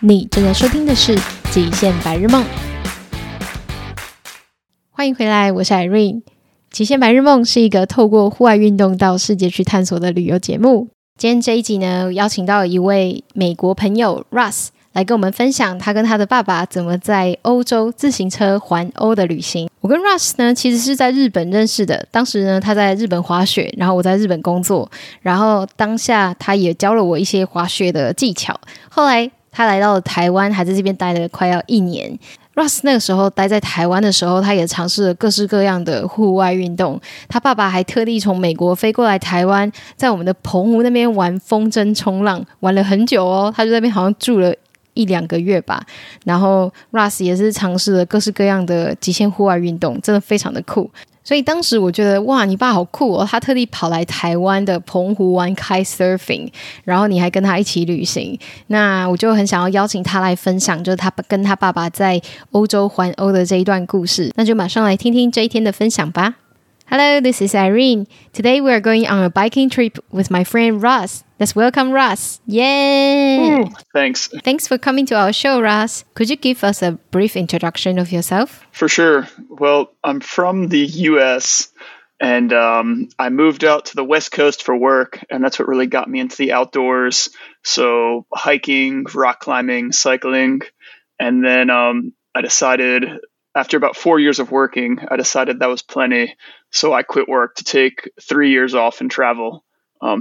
你正在收听的是《极限白日梦》，欢迎回来，我是 Irene。《极限白日梦》是一个透过户外运动到世界去探索的旅游节目。今天这一集呢，邀请到一位美国朋友 Russ 来跟我们分享他跟他的爸爸怎么在欧洲自行车环欧的旅行。我跟 Russ 呢其实是在日本认识的，当时呢他在日本滑雪，然后我在日本工作，然后当下他也教了我一些滑雪的技巧。后来他来到了台湾，还在这边待了快要一年。 Russ 那个时候待在台湾的时候，他也尝试了各式各样的户外运动，他爸爸还特地从美国飞过来台湾，在我们的澎湖那边玩风筝冲浪，玩了很久哦，他就在那边好像住了1-2个月吧。然后 Russ 也是尝试了各式各样的极限户外运动，真的非常的酷。所以当时我觉得哇，你爸好酷哦，他特地跑来台湾的澎湖玩 kitesurfing， 然后你还跟他一起旅行。那我就很想要邀请他来分享，就是他跟他爸爸在欧洲环欧的这一段故事。那就马上来听听这一天的分享吧。Hello, this is Irene. Today we are going on a biking trip with my friend Russ. Let's welcome Russ. Yay! Ooh, thanks. Thanks for coming to our show, Russ. Could you give us a brief introduction of yourself? For sure. Well, I'm from the U.S., and I moved out to the West Coast for work, and that's what really got me into the outdoors. So hiking, rock climbing, cycling, and then I decided after about 4 years of working, I decided that was plenty. So I quit work to take 3 years off and travel.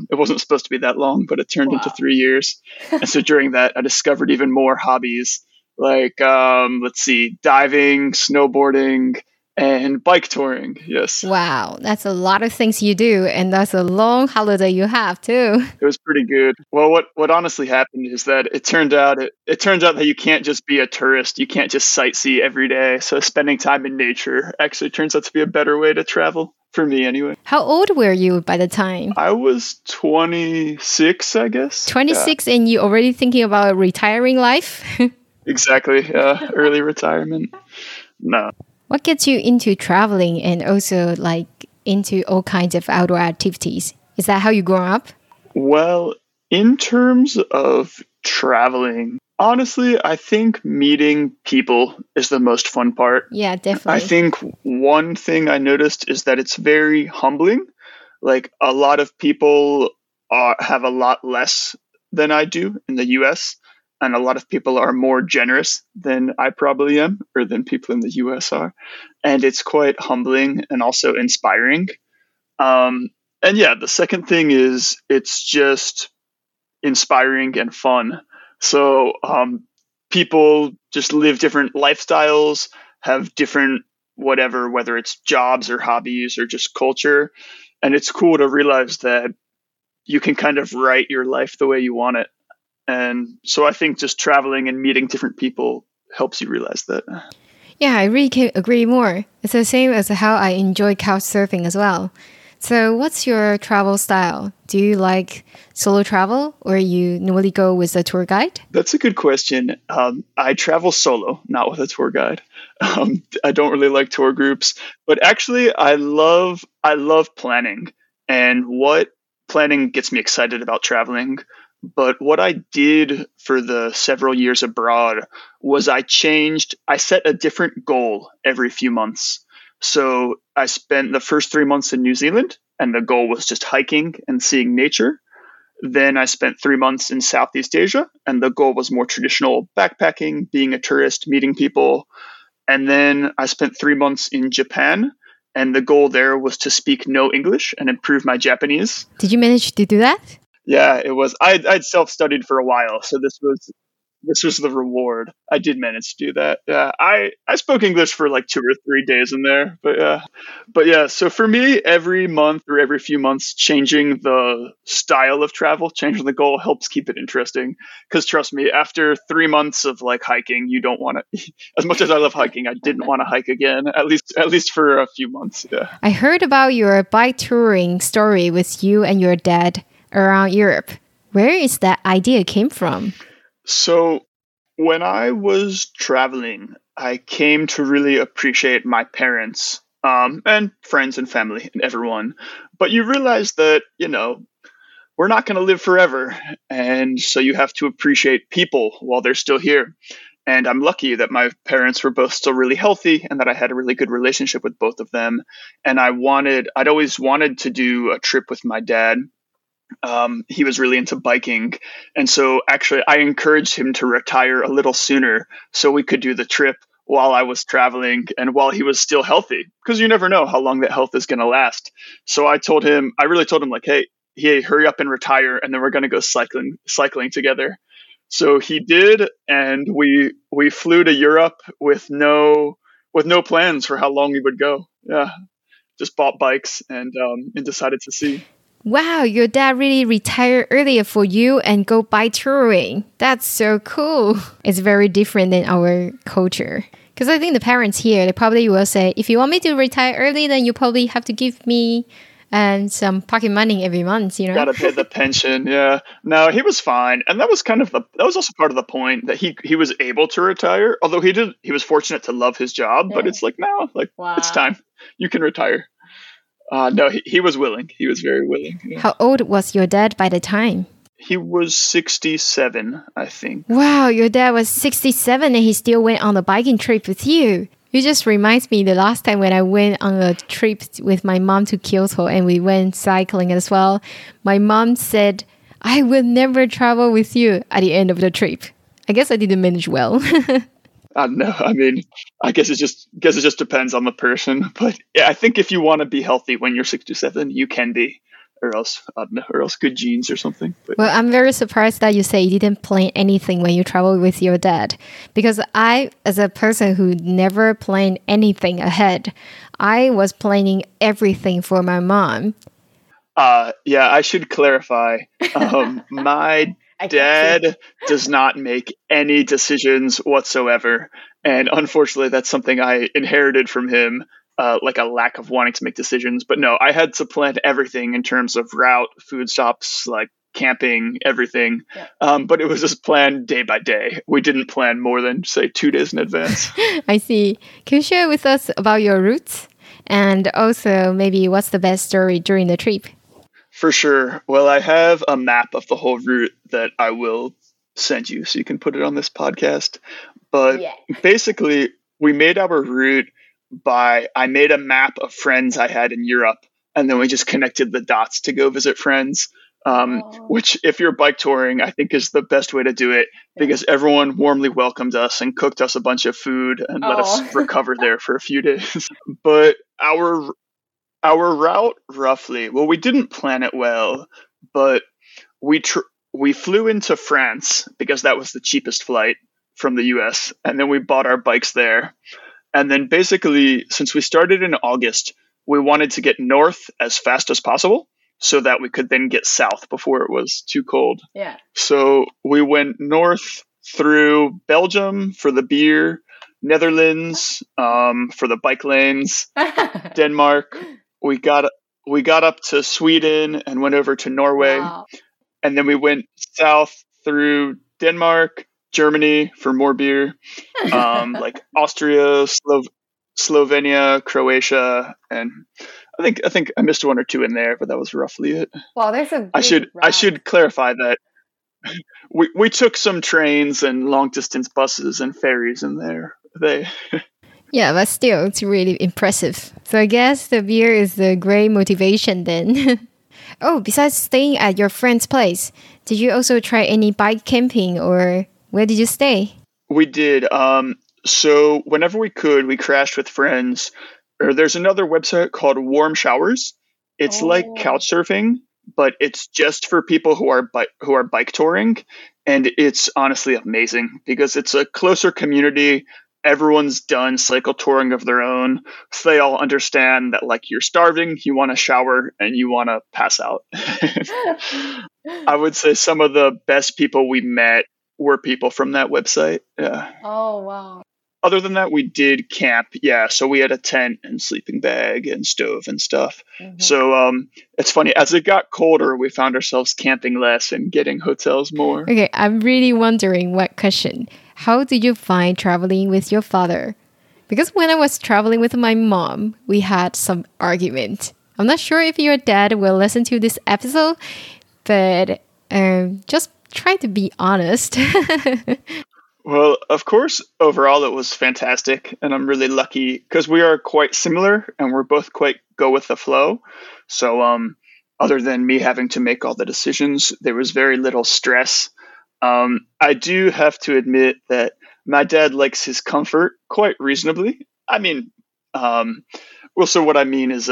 It wasn't supposed to be that long, but it turned into 3 years. And so during that, I discovered even more hobbies like, diving, snowboarding, and bike touring. Yes. Wow. That's a lot of things you do. And that's a long holiday you have too. It was pretty good. Well, what honestly happened is that it turned out that you can't just be a tourist. You can't just sightsee every day. So spending time in nature actually turns out to be a better way to travel. For me anyway. How old were you by the time? I was 26, I guess. 26 yeah. And you already thinking about retiring life? Exactly. Early retirement. No. What gets you into traveling and also like into all kinds of outdoor activities? Is that how you grew up? Well, in terms of traveling, honestly, I think meeting people is the most fun part. Yeah, definitely. I think one thing I noticed is that it's very humbling. Like a lot of people have a lot less than I do in the US. And a lot of people are more generous than I probably am, or than people in the US are. And it's quite humbling and also inspiring. And yeah, the second thing is it's just inspiring and fun. So people just live different lifestyles, have different whatever, whether it's jobs or hobbies or just culture. And it's cool to realize that you can kind of write your life the way you want it. And so I think just traveling and meeting different people helps you realize that. Yeah, I really can't agree more. It's the same as how I enjoy couchsurfing as well. So what's your travel style? Do you like solo travel or you normally go with a tour guide? That's a good question. I travel solo, not with a tour guide. I don't really like tour groups, but actually I love planning, and what planning gets me excited about traveling. But what I did for the several years abroad was I set a different goal every few months. So I spent the first 3 months in New Zealand, and the goal was just hiking and seeing nature. Then I spent 3 months in Southeast Asia, and the goal was more traditional backpacking, being a tourist, meeting people. And then I spent 3 months in Japan, and the goal there was to speak no English and improve my Japanese. Did you manage to do that? Yeah, it was. I'd self-studied for a while, so this was the reward. I did manage to do that. Yeah, I spoke English for like 2 or 3 days in there, but yeah. So for me, every month or every few months, changing the style of travel, changing the goal helps keep it interesting. Because trust me, after 3 months of like hiking, you don't want to. As much as I love hiking, I didn't want to hike again. At least for a few months. Yeah. I heard about your bike touring story with you and your dad. Around Europe. Where is that idea came from? So when I was traveling, I came to really appreciate my parents and friends and family and everyone. But you realize that, we're not going to live forever. And so you have to appreciate people while they're still here. And I'm lucky that my parents were both still really healthy and that I had a really good relationship with both of them. And I'd always wanted to do a trip with my dad. He was really into biking. And so actually I encouraged him to retire a little sooner so we could do the trip while I was traveling and while he was still healthy, because you never know how long that health is going to last. So I really told him like, hey, hurry up and retire. And then we're going to go cycling together. So he did, and we flew to Europe with no plans for how long we would go. Yeah, just bought bikes and decided to see. Wow, your dad really retired earlier for you and go bike touring. That's so cool. It's very different than our culture. Because I think the parents here, they probably will say, if you want me to retire early, then you probably have to give me some pocket money every month, you know. Gotta pay the pension, yeah. No, he was fine. And that was also part of the point, that he was able to retire, although he was fortunate to love his job, but it's like, no, like, wow, it's time. You can retire. No, he was willing. He was very willing. Yeah. How old was your dad by the time? He was 67, I think. Wow, your dad was 67 and he still went on a biking trip with you. It just reminds me the last time when I went on a trip with my mom to Kyoto and we went cycling as well. My mom said, I will never travel with you at the end of the trip. I guess I didn't manage well. No, I mean, I guess it just depends on the person. But yeah, I think if you want to be healthy when you're 67, you can be. Or else good genes or something. But. Well, I'm very surprised that you say you didn't plan anything when you traveled with your dad. Because I, as a person who never planned anything ahead, I was planning everything for my mom. Yeah, I should clarify. My dad does not make any decisions whatsoever. And unfortunately, that's something I inherited from him. Like a lack of wanting to make decisions. But no, I had to plan everything in terms of route, food stops, like camping, everything. Yeah. But it was just planned day by day. We didn't plan more than, say, 2 days in advance. I see. Can you share with us about your routes? And also maybe what's the best story during the trip? For sure. Well, I have a map of the whole route that I will send you so you can put it on this podcast. But basically, we made our route I made a map of friends I had in Europe, and then we just connected the dots to go visit friends, which if you're bike touring, I think is the best way to do it, because everyone warmly welcomed us and cooked us a bunch of food and let us recover there for a few days. But our route roughly, well, we didn't plan it well, but we flew into France because that was the cheapest flight from the US. And then we bought our bikes there. And then basically, since we started in August, we wanted to get north as fast as possible so that we could then get south before it was too cold. Yeah. So we went north through Belgium for the beer, Netherlands for the bike lanes, Denmark. We got up to Sweden and went over to Norway. Wow. And then we went south through Denmark, Germany for more beer, like Austria, Slovenia, Croatia, and I think I missed one or two in there, but that was roughly it. Wow, there's a. I should clarify that we took some trains and long distance buses and ferries in there. Yeah, but still, it's really impressive. So I guess the beer is the great motivation then. Oh, besides staying at your friend's place, did you also try any bike camping or? Where did you stay? We did. So whenever we could, we crashed with friends. Or there's another website called Warm Showers. It's like couch surfing, but it's just for people who are bike touring. And it's honestly amazing because it's a closer community. Everyone's done cycle touring of their own. So they all understand that like you're starving, you want to shower and you want to pass out. I would say some of the best people we met were people from that website. Yeah. Oh, wow. Other than that, we did camp. Yeah. So we had a tent and sleeping bag and stove and stuff. Mm-hmm. So it's funny. As it got colder, we found ourselves camping less and getting hotels more. Okay. I'm really wondering what question. How did you find traveling with your father? Because when I was traveling with my mom, we had some argument. I'm not sure if your dad will listen to this episode, but just try to be honest. Well, of course, overall it was fantastic, and I'm really lucky because we are quite similar and we're both quite go with the flow. So other than me having to make all the decisions, there was very little stress. I do have to admit that my dad likes his comfort quite reasonably. I mean, also what I mean is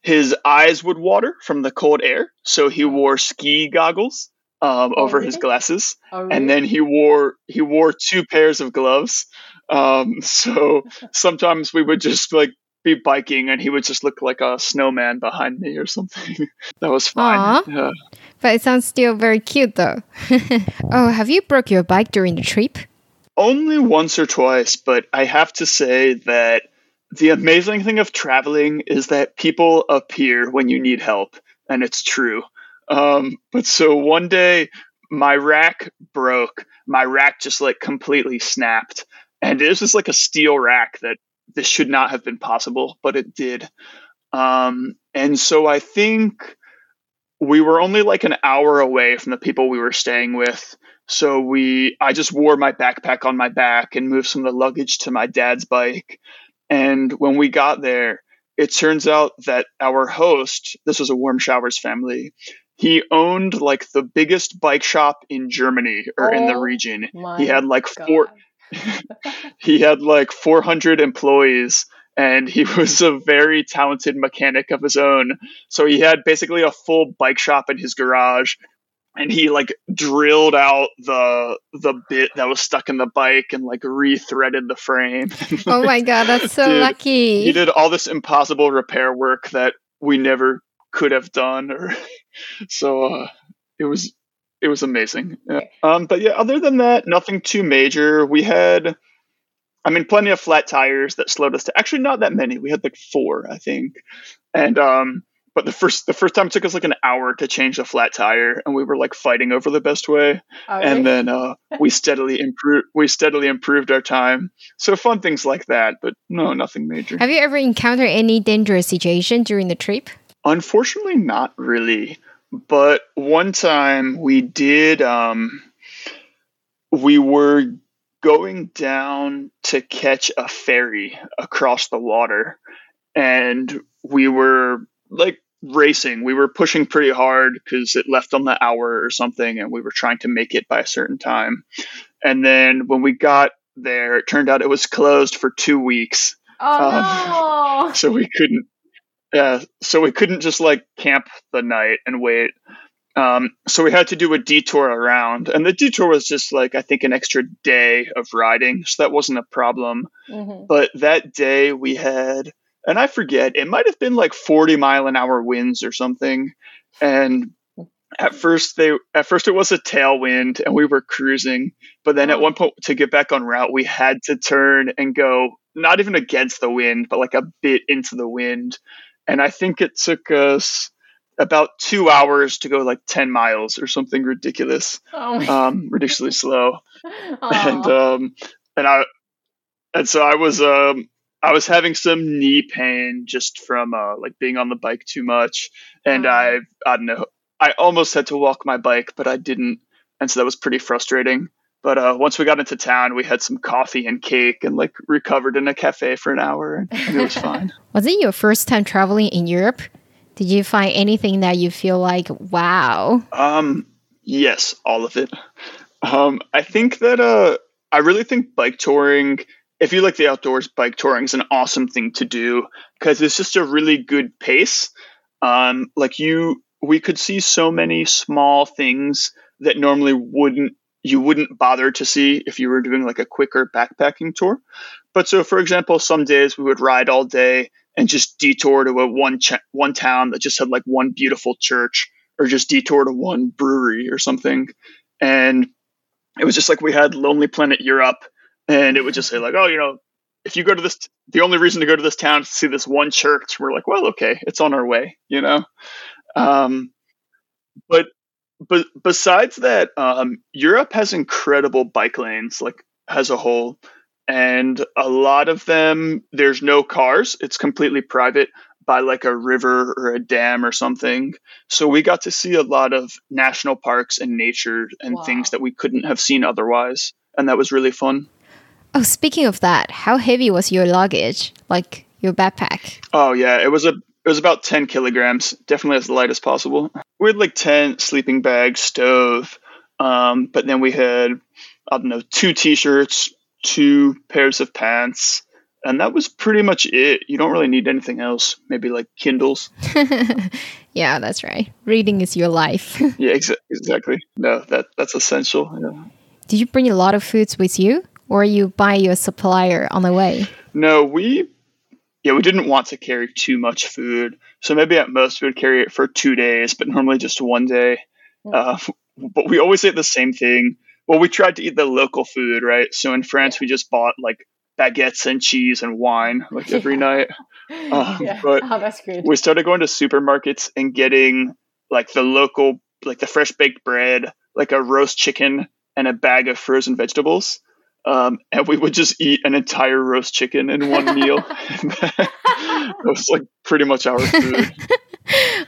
his eyes would water from the cold air, so he wore ski goggles. Over his glasses, and then he wore two pairs of gloves. So sometimes we would just like be biking, and he would just look like a snowman behind me or something. That was fine. Yeah. But it sounds still very cute, though. Oh, have you broke your bike during the trip? Only once or twice, but I have to say that the amazing thing of traveling is that people appear when you need help, and it's true. But so one day my rack broke, just like completely snapped, and it was just like a steel rack that this should not have been possible, but it did. And so I think we were only like an hour away from the people we were staying with. So I just wore my backpack on my back and moved some of the luggage to my dad's bike. And when we got there, it turns out that our host, this was a Warm Showers family, he owned like the biggest bike shop in Germany or in the region. He had like he had like 400 employees, and he was a very talented mechanic of his own. So he had basically a full bike shop in his garage, and he like drilled out the bit that was stuck in the bike and like re-threaded the frame. Oh my God, that's so lucky. He did all this impossible repair work that we never could have done, or so it was amazing. Yeah. But yeah, other than that, nothing too major. We had, I mean, plenty of flat tires that slowed us to, actually not that many. We had like 4, I think. And but the first time it took us like an hour to change the flat tire, and we were like fighting over the best way. All and right. Then we steadily improved our time. So fun things like that, but no, nothing major. Have you ever encountered any dangerous situation during the trip? Unfortunately, not really. But one time we did, we were going down to catch a ferry across the water, and we were like racing. We were pushing pretty hard because it left on the hour or something, and we were trying to make it by a certain time. And then when we got there, it turned out it was closed for 2 weeks. Oh, no. So we couldn't. Yeah, so we couldn't just like camp the night and wait. So we had to do a detour around, and the detour was just like, I think, an extra day of riding. So that wasn't a problem. Mm-hmm. But that day we had, and I forget, it might have been like 40-mile-an-hour winds or something. And at first it was a tailwind, and we were cruising. But then at one point, to get back on route, we had to turn and go not even against the wind, but like a bit into the wind. And I think it took us about 2 hours to go like 10 miles or something ridiculous, ridiculously slow. And so I was having some knee pain just from like being on the bike too much. And I don't know, I almost had to walk my bike, but I didn't. And so that was pretty frustrating. But once we got into town, we had some coffee and cake and like recovered in a cafe for an hour, and it was fine. Was it your first time traveling in Europe? Did you find anything that you feel like, wow? Yes, all of it. I think that I really think bike touring, if you like the outdoors, bike touring is an awesome thing to do because it's just a really good pace. We could see so many small things that normally you wouldn't bother to see if you were doing like a quicker backpacking tour. But so, for example, some days we would ride all day and just detour to one town that just had like one beautiful church, or just detour to one brewery or something. And it was just like we had Lonely Planet Europe, and it would just say like, oh, you know, if you go to this, the only reason to go to this town is to see this one church. We're like, well, okay, it's on our way, you know? But besides that, Europe has incredible bike lanes, like as a whole, and a lot of them, there's no cars. It's completely private. by like a river or a dam or something. So we got to see a lot of national parks and nature and things that we couldn't have seen otherwise. And that was really fun. Oh, speaking of that, how heavy was your luggage? Like your backpack? Oh yeah, it was about 10 kilograms, definitely as light as possible. We had like tent, sleeping bag, stove, but then we had, I don't know, 2 t-shirts, 2 pairs of pants, and that was pretty much it. You don't really need anything else. Maybe like Kindles. Yeah, that's right. Reading is your life. Yeah, exactly. No, that's essential. Yeah. Did you bring a lot of foods with you, or you buy your supplier on the way? No, we didn't want to carry too much food. So maybe at most we would carry it for 2 days, but normally just 1 day. But we always ate the same thing. Well, we tried to eat the local food, right? So in France, we just bought like baguettes and cheese and wine like every night. But that's great. We started going to supermarkets and getting like the local, like the fresh baked bread, like a roast chicken and a bag of frozen vegetables. And we would just eat an entire roast chicken in one meal. It was like pretty much our food.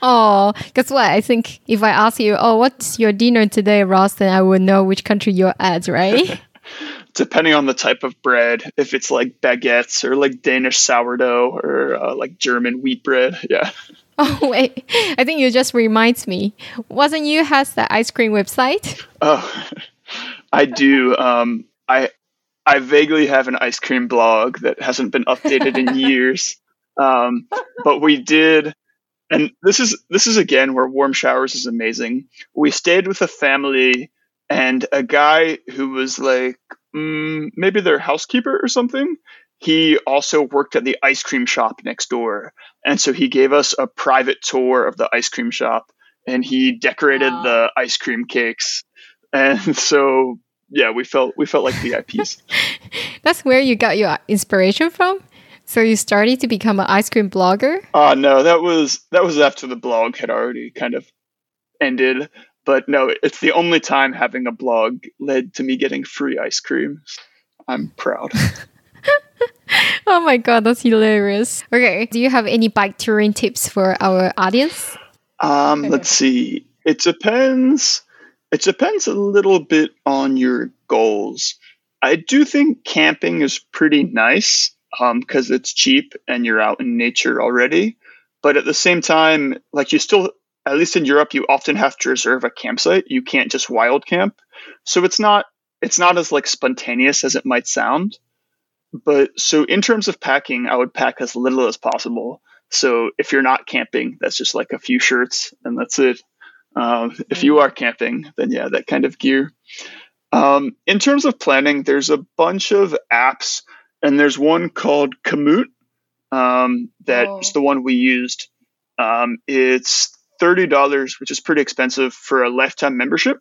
Oh, guess what? I think if I ask you, what's your dinner today, Ross, then I would know which country you're at, right? Depending on the type of bread, if it's like baguettes or like Danish sourdough or like German wheat bread. Yeah. Oh, wait. I think you just reminds me. Wasn't you has the ice cream website? Oh, I do. I vaguely have an ice cream blog that hasn't been updated in years. But we did. And this is again where Warm Showers is amazing. We stayed with a family and a guy who was like maybe their housekeeper or something. He also worked at the ice cream shop next door. And so he gave us a private tour of the ice cream shop and he decorated the ice cream cakes. And so, yeah, we felt like VIPs. That's where you got your inspiration from? So you started to become an ice cream blogger? No, that was after the blog had already kind of ended. But no, it's the only time having a blog led to me getting free ice cream. I'm proud. Oh my God, that's hilarious. Okay, do you have any bike touring tips for our audience? Let's see. It depends a little bit on your goals. I do think camping is pretty nice. Because it's cheap and you're out in nature already. But at the same time, like you still, at least in Europe, you often have to reserve a campsite. You can't just wild camp. So it's not as like spontaneous as it might sound. But so in terms of packing, I would pack as little as possible. So if you're not camping, that's just like a few shirts and that's it. If you are camping, then yeah, that kind of gear. In terms of planning, there's a bunch of apps. And there's one called Komoot that's the one we used. It's $30, which is pretty expensive for a lifetime membership,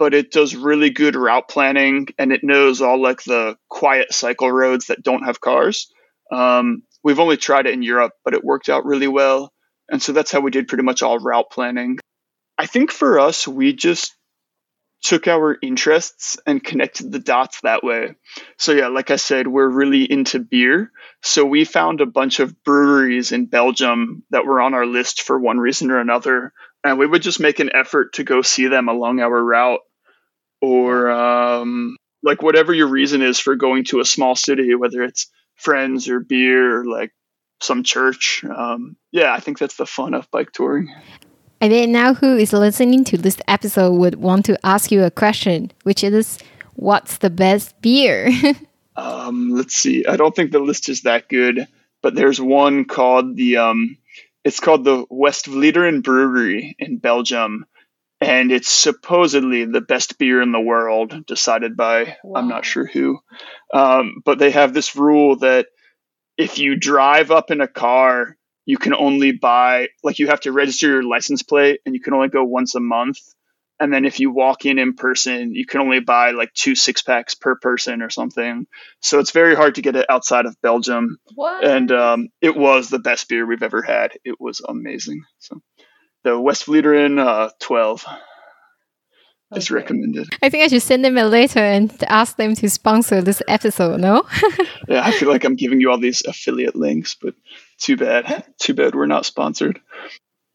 but it does really good route planning and it knows all like the quiet cycle roads that don't have cars. We've only tried it in Europe, but it worked out really well. And so that's how we did pretty much all route planning. I think for us, we just took our interests and connected the dots that way. So yeah, like I said, we're really into beer. So we found a bunch of breweries in Belgium that were on our list for one reason or another. And we would just make an effort to go see them along our route or like whatever your reason is for going to a small city, whether it's friends or beer, or like some church. I think that's the fun of bike touring. I bet now who is listening to this episode would want to ask you a question, which is, what's the best beer? Let's see. I don't think the list is that good, but there's one called the Westvleteren Brewery in Belgium, and it's supposedly the best beer in the world, decided by I'm not sure who. But they have this rule that if you drive up in a car, you can only buy, like you have to register your license plate and you can only go once a month. And then if you walk in person, you can only buy like 2 six-packs per person or something. So it's very hard to get it outside of Belgium. What? And it was the best beer we've ever had. It was amazing. So the Westvleteren 12. as recommended. I think I should send them a letter and ask them to sponsor this episode, no? Yeah, I feel like I'm giving you all these affiliate links, but too bad. Too bad we're not sponsored.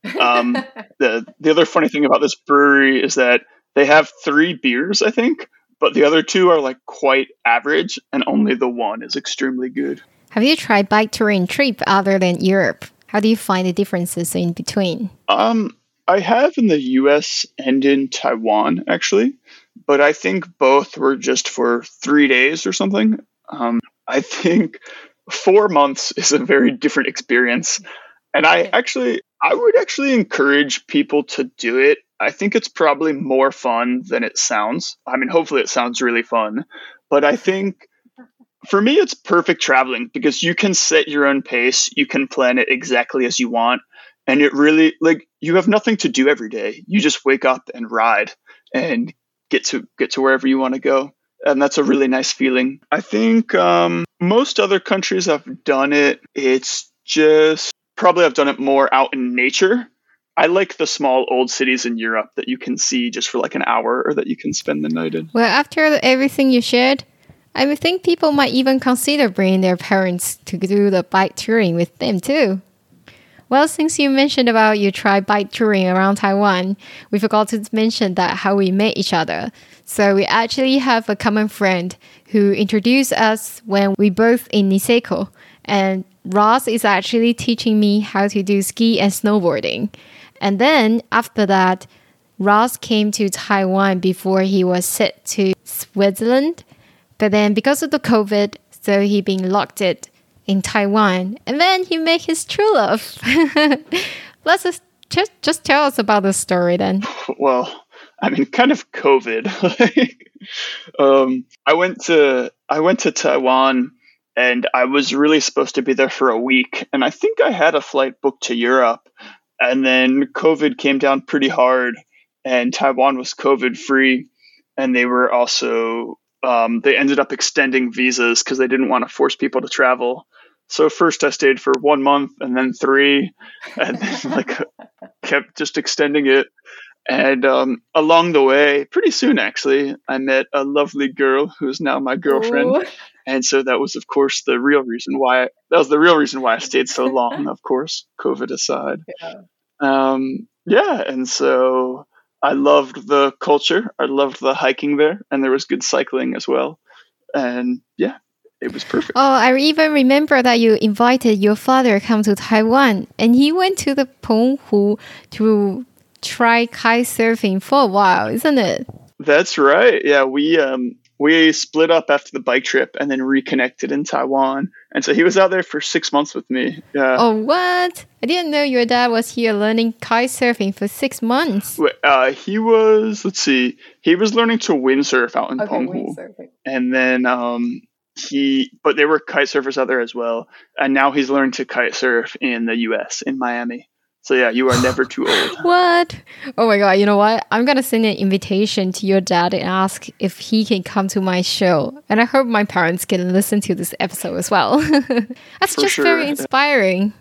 The other funny thing about this brewery is that they have 3 beers, I think, but the other 2 are like quite average, and only the one is extremely good. Have you tried bike touring trip other than Europe? How do you find the differences in between? I have in the US and in Taiwan, actually, but I think both were just for 3 days or something. I think 4 months is a very different experience. And I would actually encourage people to do it. I think it's probably more fun than it sounds. I mean, hopefully it sounds really fun, but I think for me, it's perfect traveling because you can set your own pace. You can plan it exactly as you want. And it really, like, you have nothing to do every day. You just wake up and ride and get to wherever you want to go. And that's a really nice feeling. I think most other countries I've done it, it's just probably I've done it more out in nature. I like the small old cities in Europe that you can see just for like an hour or that you can spend the night in. Well, after everything you shared, I think people might even consider bringing their parents to do the bike touring with them too. Well, since you mentioned about you tried bike touring around Taiwan, we forgot to mention that how we met each other. So we actually have a common friend who introduced us when we both in Niseko. And Ross is actually teaching me how to do ski and snowboarding. And then after that, Ross came to Taiwan before he was sent to Switzerland. But then because of the COVID, so he been locked it in Taiwan, and then he met his true love. Let's just tell us about the story then. Well, I mean, kind of COVID. I went to Taiwan, and I was really supposed to be there for a week, and I think I had a flight booked to Europe, and then COVID came down pretty hard, and Taiwan was COVID free, and they were also they ended up extending visas because they didn't want to force people to travel. So first I stayed for 1 month and then 3, and then like kept just extending it. And along the way, pretty soon actually, I met a lovely girl who is now my girlfriend. Ooh. And so that was, of course, the real reason why I stayed so long. Of course, COVID aside. Yeah. And so I loved the culture. I loved the hiking there, and there was good cycling as well. And yeah, it was perfect. Oh, I even remember that you invited your father come to Taiwan, and he went to the Penghu to try kite surfing for a while, isn't it? That's right. Yeah, we split up after the bike trip and then reconnected in Taiwan. And so he was out there for 6 months with me. Yeah. Oh, what? I didn't know your dad was here learning kite surfing for 6 months. He was learning to windsurf out in Penghu. And then but there were kite surfers out there as well. And now he's learning to kite surf in the US, in Miami. So yeah, you are never too old. What? Oh my God, you know what? I'm going to send an invitation to your dad and ask if he can come to my show. And I hope my parents can listen to this episode as well. That's very inspiring.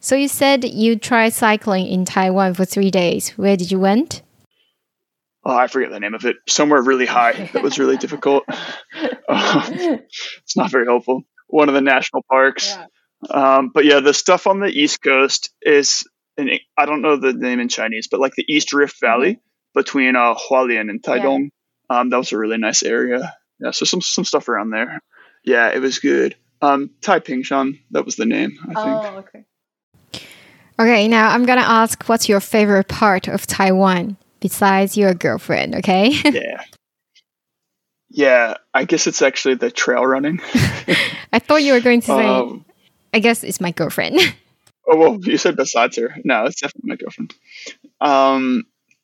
So you said you tried cycling in Taiwan for 3 days. Where did you went? Oh, I forget the name of it. Somewhere really high. That was really difficult. It's not very helpful. One of the national parks. Yeah. But yeah, the stuff on the East Coast is... And I don't know the name in Chinese, but like the East Rift Valley between Hualien and Taidong. Yeah. That was a really nice area. Yeah, so some stuff around there. Yeah, it was good. Tai Pingshan, that was the name, I think. Oh, okay. Okay, now I'm going to ask what's your favorite part of Taiwan besides your girlfriend, okay? Yeah. Yeah, I guess it's actually the trail running. I thought you were going to say, I guess it's my girlfriend. Oh, well, you said besides her. No, it's definitely my girlfriend.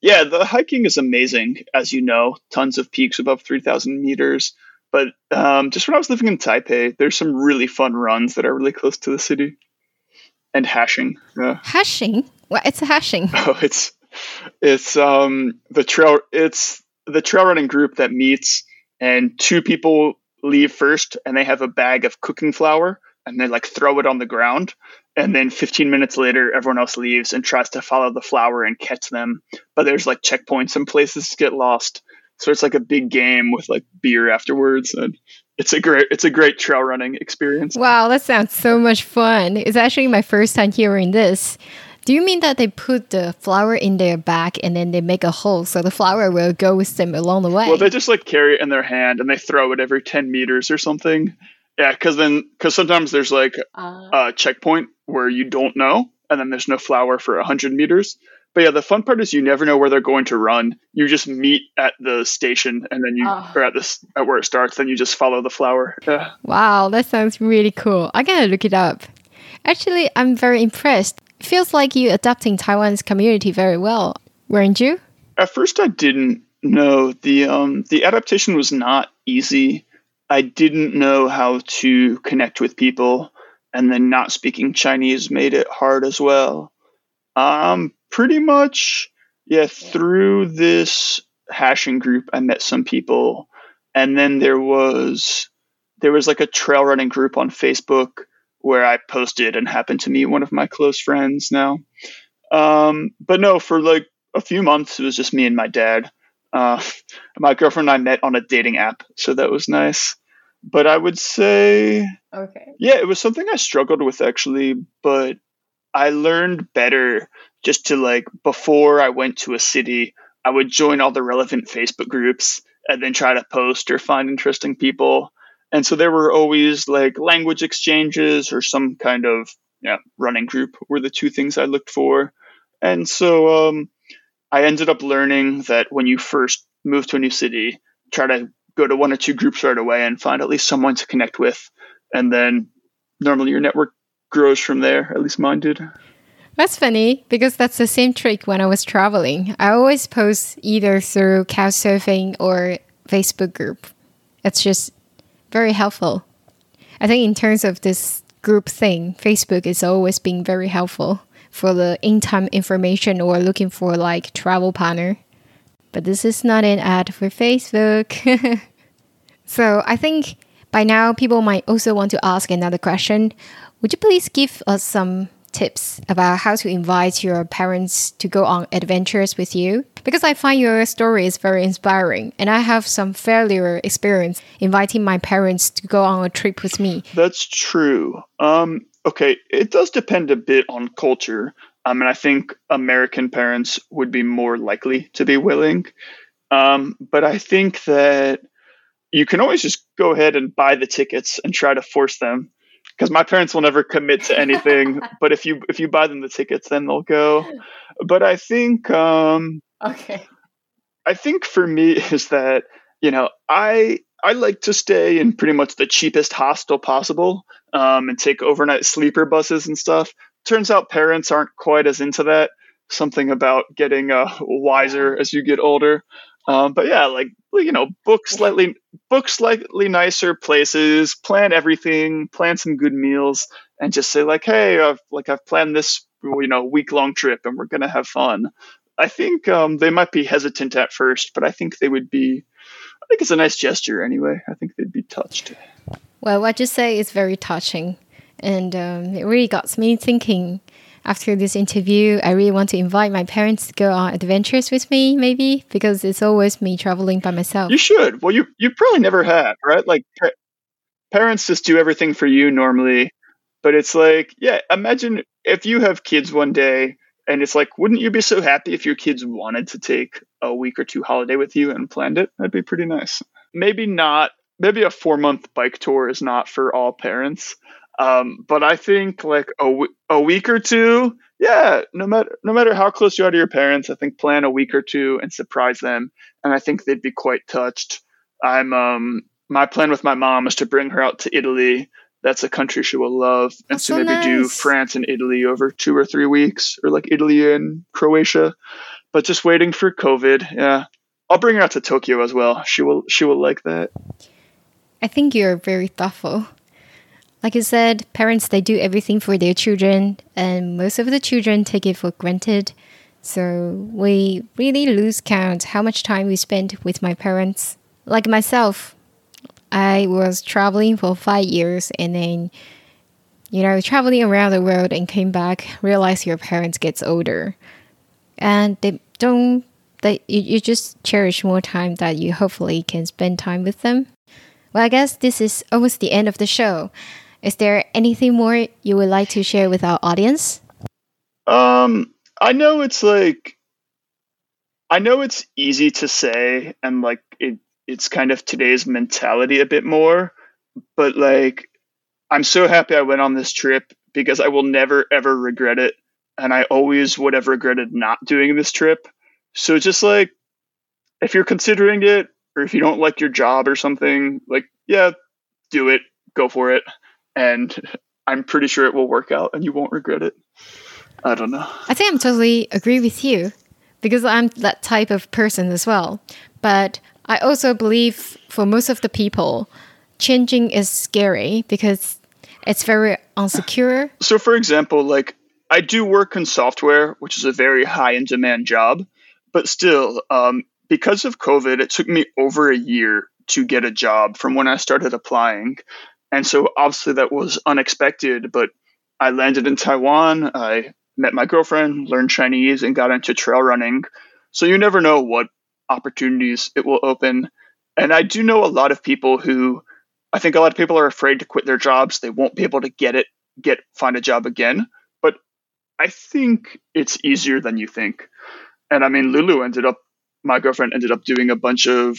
Yeah, the hiking is amazing, as you know. Tons of peaks above 3,000 meters. But just when I was living in Taipei, there's some really fun runs that are really close to the city. And Hashing. Yeah. Hashing? Well, it's Hashing. Oh, it's the trail running group that meets, and 2 people leave first, and they have a bag of cooking flour and then like throw it on the ground. And then 15 minutes later, everyone else leaves and tries to follow the flower and catch them. But there's like checkpoints and places to get lost. So it's like a big game with like beer afterwards. And it's a great trail running experience. Wow, that sounds so much fun. It's actually my first time hearing this. Do you mean that they put the flower in their bag and then they make a hole so the flower will go with them along the way? Well, they just like carry it in their hand and they throw it every 10 meters or something. Yeah, because sometimes there's like a checkpoint where you don't know, and then there's no flower for 100 meters. But yeah, the fun part is you never know where they're going to run. You just meet at the station, and then or at where it starts, then you just follow the flower. Yeah. Wow, that sounds really cool. I gotta look it up. Actually, I'm very impressed. It feels like you're adapting Taiwan's community very well, weren't you? At first, I didn't know. The adaptation was not easy. I didn't know how to connect with people, and then not speaking Chinese made it hard as well. Pretty much, yeah, through this hashing group, I met some people. And then there was like a trail running group on Facebook where I posted and happened to meet one of my close friends now. But no, for like a few months, it was just me and my dad. My girlfriend and I met on a dating app, so that was nice. But I would say, okay, yeah, it was something I struggled with actually, but I learned better just to like, before I went to a city, I would join all the relevant Facebook groups and then try to post or find interesting people. And so there were always like language exchanges or some kind of running group were the two things I looked for. And so I ended up learning that when you first move to a new city, try to go to one or two groups right away and find at least someone to connect with. And then normally your network grows from there, at least mine did. That's funny, because that's the same trick when I was traveling. I always post either through Couchsurfing or Facebook group. It's just very helpful. I think in terms of this group thing, Facebook is always being very helpful for the in-time information or looking for like travel partner. But this is not an ad for Facebook. So I think by now people might also want to ask another question. Would you please give us some tips about how to invite your parents to go on adventures with you? Because I find your story is very inspiring, and I have some failure experience inviting my parents to go on a trip with me. That's true. Okay, it does depend a bit on culture. And I think American parents would be more likely to be willing. But I think that you can always just go ahead and buy the tickets and try to force them, because my parents will never commit to anything. But if you buy them the tickets, then they'll go. But I think for me is that, I like to stay in pretty much the cheapest hostel possible, and take overnight sleeper buses and stuff. Turns out parents aren't quite as into that. Something about getting wiser as you get older. But yeah, book slightly nicer places, plan everything, plan some good meals, and just say like, hey, I've planned this, week-long trip and we're going to have fun. I think they might be hesitant at first, but I think I think it's a nice gesture anyway. I think they'd be touched. Well, what you say is very touching. And it really got me thinking. After this interview, I really want to invite my parents to go on adventures with me, maybe, because it's always me traveling by myself. You should. Well, you probably never have, right? Like, parents just do everything for you normally. But it's like, yeah, imagine if you have kids one day, and it's like, wouldn't you be so happy if your kids wanted to take a week or two holiday with you and planned it? That'd be pretty nice. Maybe not. Maybe a 4-month bike tour is not for all parents. But I think like a week or two, yeah, no matter how close you are to your parents, I think plan a week or two and surprise them. And I think they'd be quite touched. My plan with my mom is to bring her out to Italy. That's a country she will love. And that's so maybe nice. Do France and Italy over 2 or 3 weeks, or like Italy and Croatia, but just waiting for COVID. Yeah. I'll bring her out to Tokyo as well. She will like that. I think you're very thoughtful. Like you said, parents, they do everything for their children, and most of the children take it for granted. So we really lose count how much time we spend with my parents. Like myself, I was traveling for 5 years, and then you know, traveling around the world and came back, realize your parents gets older. And you just cherish more time that you hopefully can spend time with them. Well, I guess this is almost the end of the show. Is there anything more you would like to share with our audience? I know it's like, I know it's easy to say, and like it's kind of today's mentality a bit more, but like, I'm so happy I went on this trip because I will never, ever regret it. And I always would have regretted not doing this trip. So just like, if you're considering it, or if you don't like your job or something, like, yeah, do it, go for it. And I'm pretty sure it will work out and you won't regret it. I don't know. I think I'm totally agree with you because I'm that type of person as well. But I also believe for most of the people, changing is scary because it's very insecure. So for example, like I do work in software, which is a very high in demand job, but still, because of COVID, it took me over a year to get a job from when I started applying. And so obviously that was unexpected, but I landed in Taiwan. I met my girlfriend, learned Chinese, and got into trail running. So you never know what opportunities it will open. And I do know a lot of people who, I think a lot of people are afraid to quit their jobs. They won't be able to find a job again. But I think it's easier than you think. And I mean, my girlfriend ended up doing a bunch of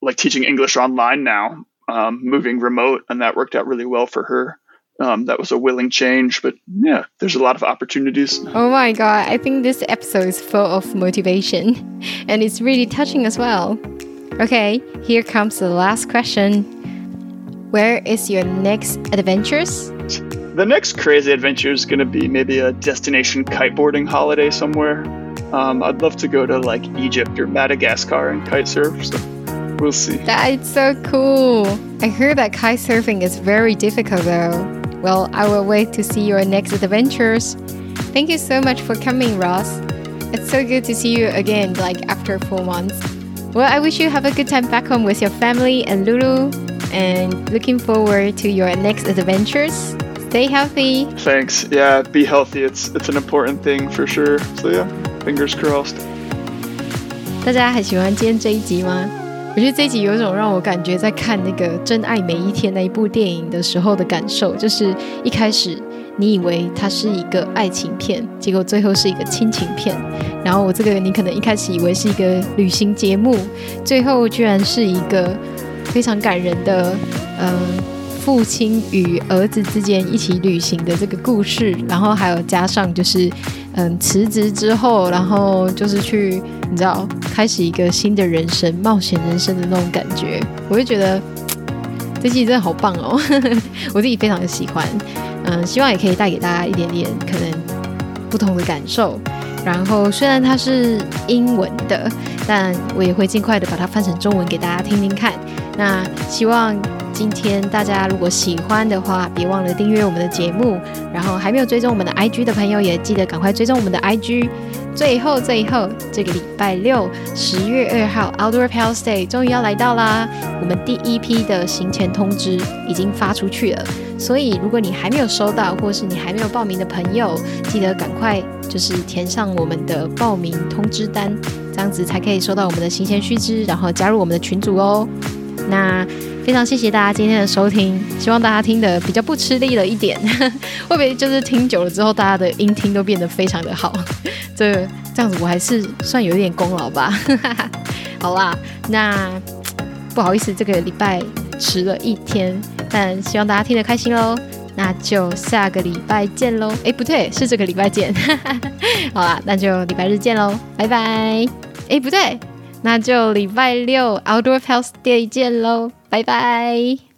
like teaching English online now, moving remote, and that worked out really well for her. That was a willing change, but yeah, there's a lot of opportunities. Oh my God, I think this episode is full of motivation and it's really touching as well. Okay, here comes the last question. Where is your next adventures? The next crazy adventure is going to be maybe a destination kiteboarding holiday somewhere. I'd love to go to like Egypt or Madagascar and kite surf, so we'll see. That's so cool. I heard that kite surfing is very difficult though. Well, I will wait to see your next adventures. Thank you so much for coming, Ross. It's so good to see you again, like after 4 months. Well, I wish you have a good time back home with your family and Lulu, and looking forward to your next adventures. Stay healthy. Thanks. Yeah, be healthy. It's an important thing for sure. So yeah, fingers crossed. 大家还喜欢今天这一集吗？我觉得这一集有一种让我感觉在看那个《真爱每一天》那一部电影的时候的感受，就是一开始你以为它是一个爱情片，结果最后是一个亲情片，然后你可能一开始以为是一个旅行节目，最后居然是一个非常感人的父亲与儿子之间一起旅行的这个故事，然后还有加上就是辞职之后，然后就是去你知道开始一个新的人生，冒险人生的那种感觉，我就觉得这集真的好棒哦我自己非常的喜欢，希望也可以带给大家一点点可能不同的感受。然后虽然它是英文的，但我也会尽快的把它翻成中文给大家听听看。那希望今天大家如果喜欢的话，别忘了订阅我们的节目，然后还没有追踪我们的 IG 的朋友也记得赶快追踪我们的 IG。 最后这个礼拜六10月2号 Outdoor Pal Stay 终于要来到啦，我们第一批的行前通知已经发出去了，所以如果你还没有收到或是你还没有报名的朋友，记得赶快就是填上我们的报名通知单，这样子才可以收到我们的行前须知，然后加入我们的群组哦。那非常谢谢大家今天的收听，希望大家听得比较不吃力了一点会不会就是听久了之后大家的音听都变得非常的好这样子我还是算有一点功劳吧好啦，那不好意思这个礼拜迟了一天，但希望大家听得开心咯，那就下个礼拜见咯，不对，是这个礼拜见好啦，那就礼拜日见咯，拜拜。不对，那就礼拜六 Outdoor Health Day 见咯，拜拜。